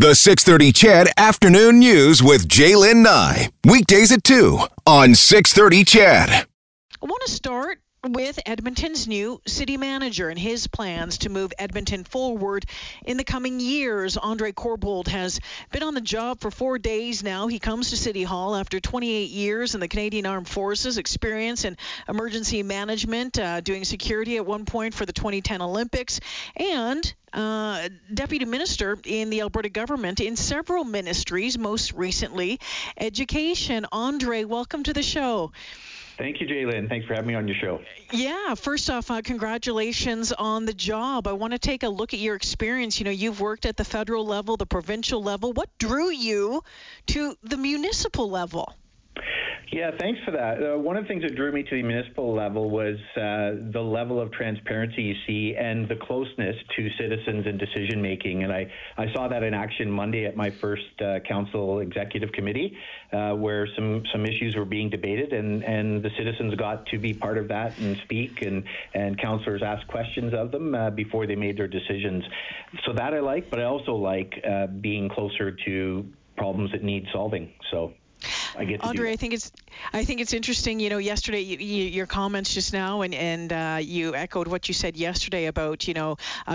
The 6:30 CHED Afternoon News with Jalen Nye. Weekdays at 2 on 6:30 CHED. I want to start with Edmonton's new city manager and his plans to move Edmonton forward in the coming years. Andre Corbould has been on the job for 4 days now. He comes to City Hall after 28 years in the Canadian Armed Forces, experience in emergency management, doing security at one point for the 2010 Olympics, and deputy minister in the Alberta government in several ministries, most recently education. Andre, welcome to the show. Thank you, Jalen. Thanks for having me on your show. Yeah, first off, congratulations on the job. I want to take a look at your experience. You know, you've worked at the federal level, the provincial level. What drew you to the municipal level? Yeah, thanks for that. One of the things that drew me to the municipal level was the level of transparency you see and the closeness to citizens and decision-making. And I saw that in action Monday at my first council executive committee, where some issues were being debated, and the citizens got to be part of that and speak, and councillors asked questions of them before they made their decisions. So that I like, but I also like being closer to problems that need solving. So Andre, I think it's interesting. You know, yesterday your comments just now, and you echoed what you said yesterday about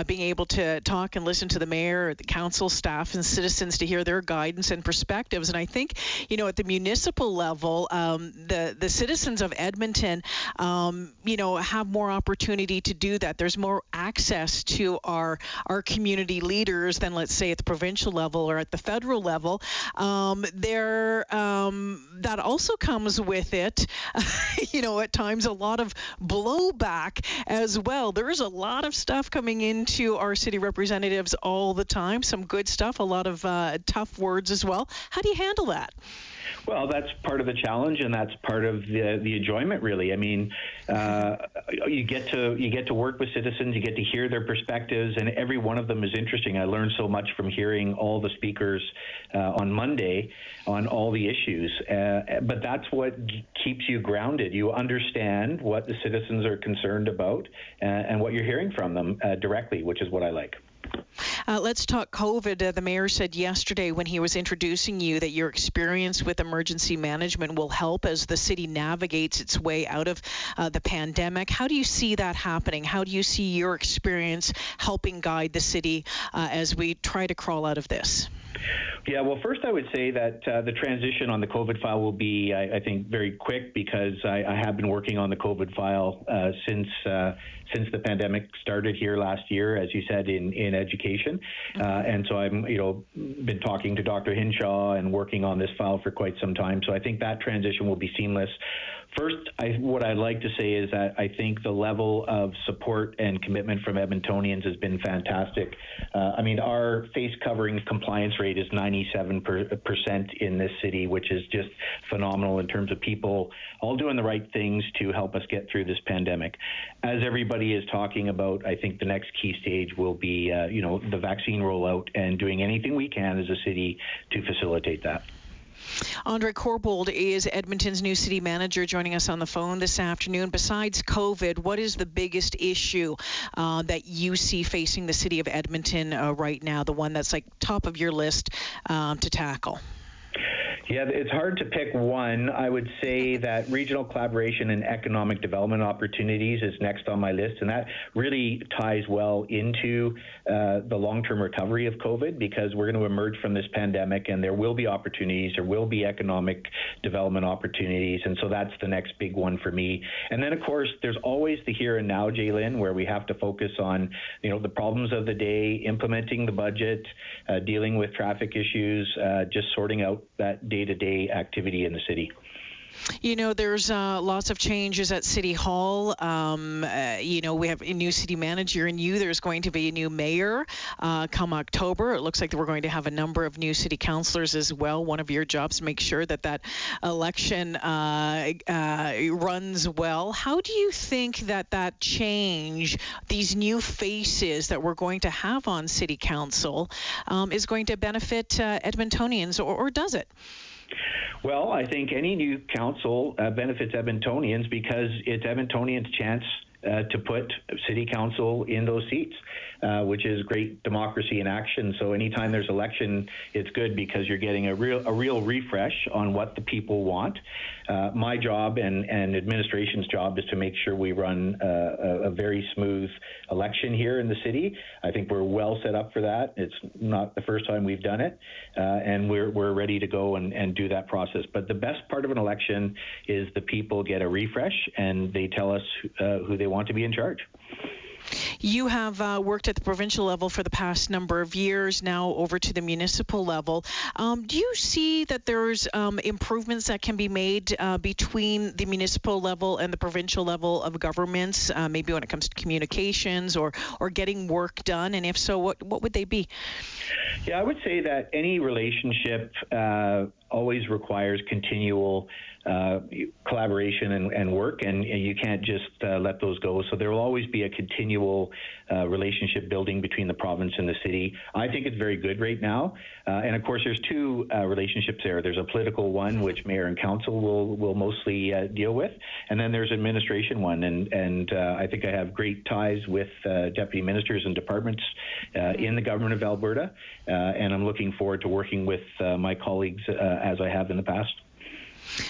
being able to talk and listen to the mayor, the council staff, and citizens to hear their guidance and perspectives. And I think at the municipal level, the citizens of Edmonton, have more opportunity to do that. There's more access to our community leaders than, let's say, at the provincial level or at the federal level. That also comes with it, at times a lot of blowback as well. There is a lot of stuff coming into our city representatives all the time, some good stuff, a lot of tough words as well. How do you handle that? Well, that's part of the challenge, and that's part of the enjoyment, really. I mean, you get to work with citizens, you get to hear their perspectives, and every one of them is interesting. I learned so much from hearing all the speakers on Monday on all the issues, but that's what keeps you grounded. You understand what the citizens are concerned about and what you're hearing from them directly, which is what I like. Let's talk COVID. The mayor said yesterday when he was introducing you that your experience with emergency management will help as the city navigates its way out of the pandemic. How do you see that happening? How do you see your experience helping guide the city as we try to crawl out of this? Yeah, well, first I would say that the transition on the COVID file will be, I think, very quick, because I have been working on the COVID file since the pandemic started here last year, as you said, in education. And so I'm, been talking to Dr. Hinshaw and working on this file for quite some time. So I think that transition will be seamless. First, what I'd like to say is that I think the level of support and commitment from Edmontonians has been fantastic. I mean, our face covering compliance rate is 97% in this city, which is just phenomenal in terms of people all doing the right things to help us get through this pandemic. As everybody is talking about, I think the next key stage will be, the vaccine rollout and doing anything we can as a city to facilitate that. Andre Corbould is Edmonton's new city manager, joining us on the phone this afternoon. Besides COVID, what is the biggest issue that you see facing the city of Edmonton right now, the one that's top of your list to tackle? Yeah, it's hard to pick one. I would say that regional collaboration and economic development opportunities is next on my list, and that really ties well into the long-term recovery of COVID, because we're going to emerge from this pandemic and there will be opportunities, there will be economic development opportunities, and so that's the next big one for me. And then, of course, there's always the here and now, Jalen, where we have to focus on, the problems of the day, implementing the budget, dealing with traffic issues, just sorting out that day-to-day activity in the city. There's lots of changes at City Hall. We have a new city manager in you. There's going to be a new mayor come October. It looks like we're going to have a number of new city councillors as well. One of your jobs, make sure that election runs well. How do you think that change, these new faces that we're going to have on City Council, is going to benefit Edmontonians, or does it? Well, I think any new council benefits Edmontonians, because it's Edmontonians' chance to put city council in those seats. which is great democracy in action. So anytime there's election, it's good because you're getting a real refresh on what the people want. My job and administration's job is to make sure we run a very smooth election here in the city. I think we're well set up for that. It's not the first time we've done it, and we're ready to go and do that process. But the best part of an election is the people get a refresh and they tell us who they want to be in charge. You have worked at the provincial level for the past number of years, now over to the municipal level. Do you see that there's improvements that can be made between the municipal level and the provincial level of governments, maybe when it comes to communications or getting work done? And if so, what would they be? Yeah, I would say that any relationship always requires continual collaboration and work, and you can't just let those go. So there will always be a continual relationship building between the province and the city. I think it's very good right now. And of course, there's two relationships there. There's a political one, which mayor and council will mostly deal with. And then there's administration one. And I think I have great ties with deputy ministers and departments in the government of Alberta. And I'm looking forward to working with my colleagues as I have in the past.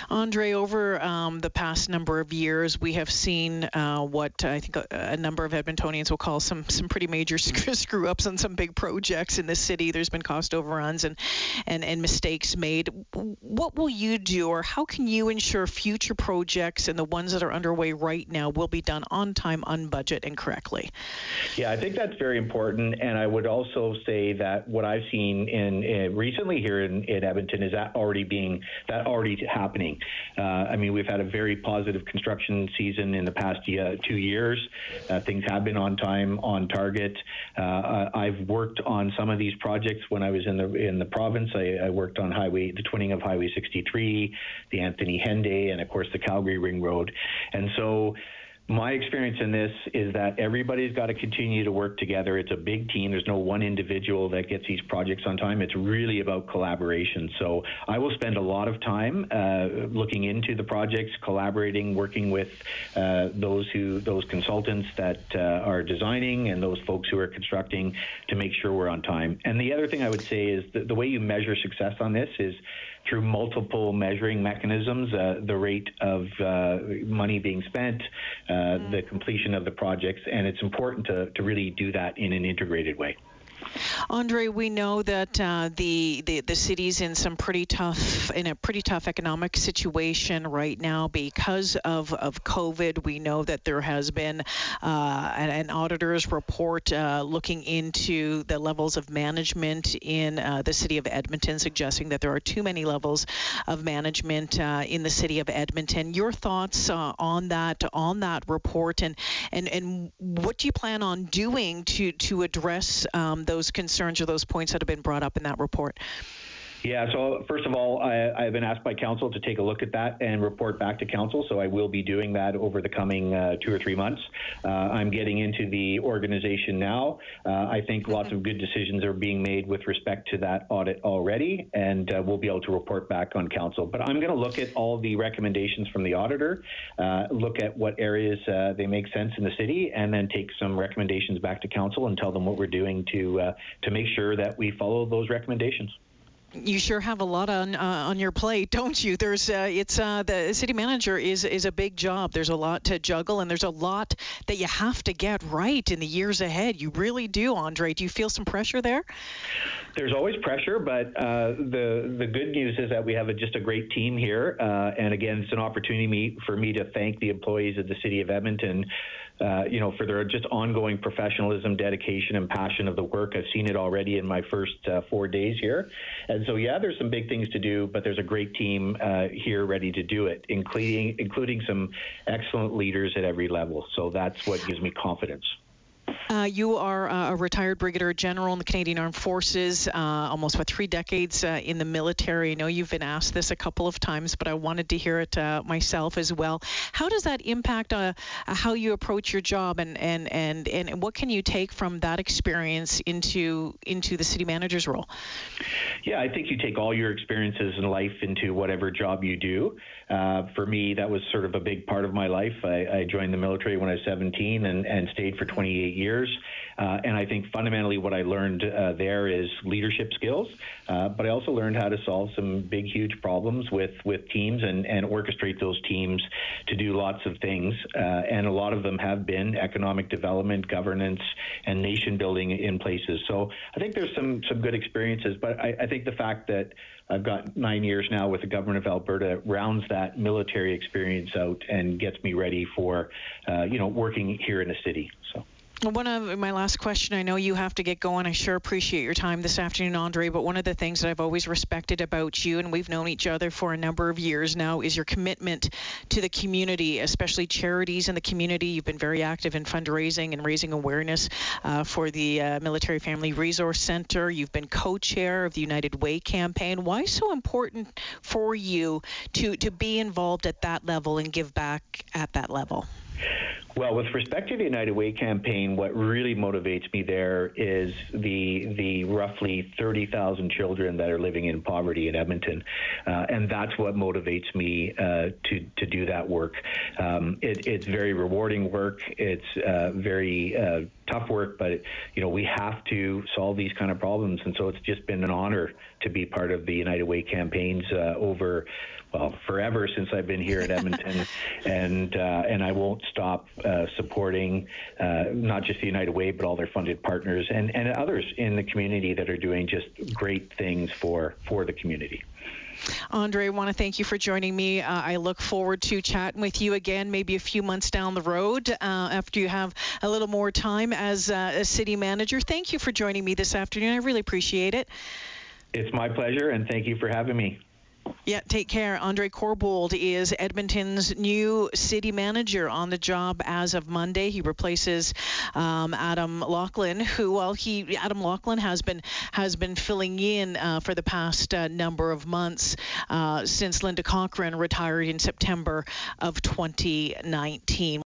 Andre, over the past number of years, we have seen what I think a number of Edmontonians will call some pretty major screw-ups on some big projects in the city. There's been cost overruns and mistakes made. What will you do, or how can you ensure future projects and the ones that are underway right now will be done on time, on budget, and correctly? Yeah, I think that's very important, and I would also say that what I've seen in recently here in Edmonton is that already happening. I mean, we've had a very positive construction season in the past 2 years. Things have been on time, on target. I've worked on some of these projects when I was in the province. I worked on the twinning of Highway 63, the Anthony Henday, and of course the Calgary Ring Road. And so my experience in this is that everybody's got to continue to work together. It's a big team. There's no one individual that gets these projects on time. It's really about collaboration. So I will spend a lot of time looking into the projects, collaborating, working with those consultants that are designing and those folks who are constructing to make sure we're on time. And the other thing I would say is the way you measure success on this is through multiple measuring mechanisms, the rate of money being spent, the completion of the projects, and it's important to really do that in an integrated way. Andre, we know that the city's in a pretty tough economic situation right now because of COVID. We know that there has been an auditor's report looking into the levels of management in the city of Edmonton, suggesting that there are too many levels of management in the city of Edmonton. Your thoughts on that report, and what do you plan on doing to address those concerns or those points that have been brought up in that report? Yeah, so first of all, I've been asked by council to take a look at that and report back to council, so I will be doing that over the coming 2 or 3 months. I'm getting into the organization now. I think lots of good decisions are being made with respect to that audit already, and we'll be able to report back on council. But I'm going to look at all the recommendations from the auditor, look at what areas they make sense in the city, and then take some recommendations back to council and tell them what we're doing to make sure that we follow those recommendations. You sure have a lot on your plate, don't you? There's the city manager is a big job. There's a lot to juggle, and there's a lot that you have to get right in the years ahead. You really do, Andre. Do you feel some pressure there? There's always pressure, but the good news is that we have just a great team here. And again, it's an opportunity for me to thank the employees of the city of Edmonton for their just ongoing professionalism, dedication, and passion of the work. I've seen it already in my first 4 days here. And so, yeah, there's some big things to do, but there's a great team here ready to do it, including some excellent leaders at every level. So that's what gives me confidence. You are a retired Brigadier General in the Canadian Armed Forces, almost 3 decades in the military. I know you've been asked this a couple of times, but I wanted to hear it myself as well. How does that impact how you approach your job, and what can you take from that experience into the city manager's role? Yeah, I think you take all your experiences in life into whatever job you do. For me, that was sort of a big part of my life. I joined the military when I was 17 and stayed for 28 years. And I think fundamentally what I learned there is leadership skills. But I also learned how to solve some big, huge problems with teams and orchestrate those teams to do lots of things. And a lot of them have been economic development, governance, and nation building in places. So I think there's some good experiences, but I think the fact that I've got 9 years now with the government of Alberta rounds that military experience out and gets me ready for, working here in a city. So. One of my last question, I know you have to get going. I sure appreciate your time this afternoon, Andre, but one of the things that I've always respected about you, and we've known each other for a number of years now, is your commitment to the community, especially charities in the community. You've been very active in fundraising and raising awareness for the Military Family Resource Center. You've been co-chair of the United Way campaign. Why so important for you to be involved at that level and give back at that level? Well, with respect to the United Way campaign, what really motivates me there is the roughly 30,000 children that are living in poverty in Edmonton, and that's what motivates me to do that work. It's very rewarding work. It's very tough work, but we have to solve these kind of problems, and so it's just been an honor to be part of the United Way campaigns forever since I've been here at Edmonton, and I won't stop supporting not just the United Way, but all their funded partners and others in the community that are doing just great things for the community. Andre, I want to thank you for joining me. I look forward to chatting with you again maybe a few months down the road after you have a little more time as a city manager. Thank you for joining me this afternoon. I really appreciate it. It's my pleasure, and thank you for having me. Yeah, take care. Andre Corbould is Edmonton's new city manager on the job as of Monday. He replaces Adam Lachlan, Adam Lachlan has been filling in for the past number of months since Linda Cochran retired in September of 2019.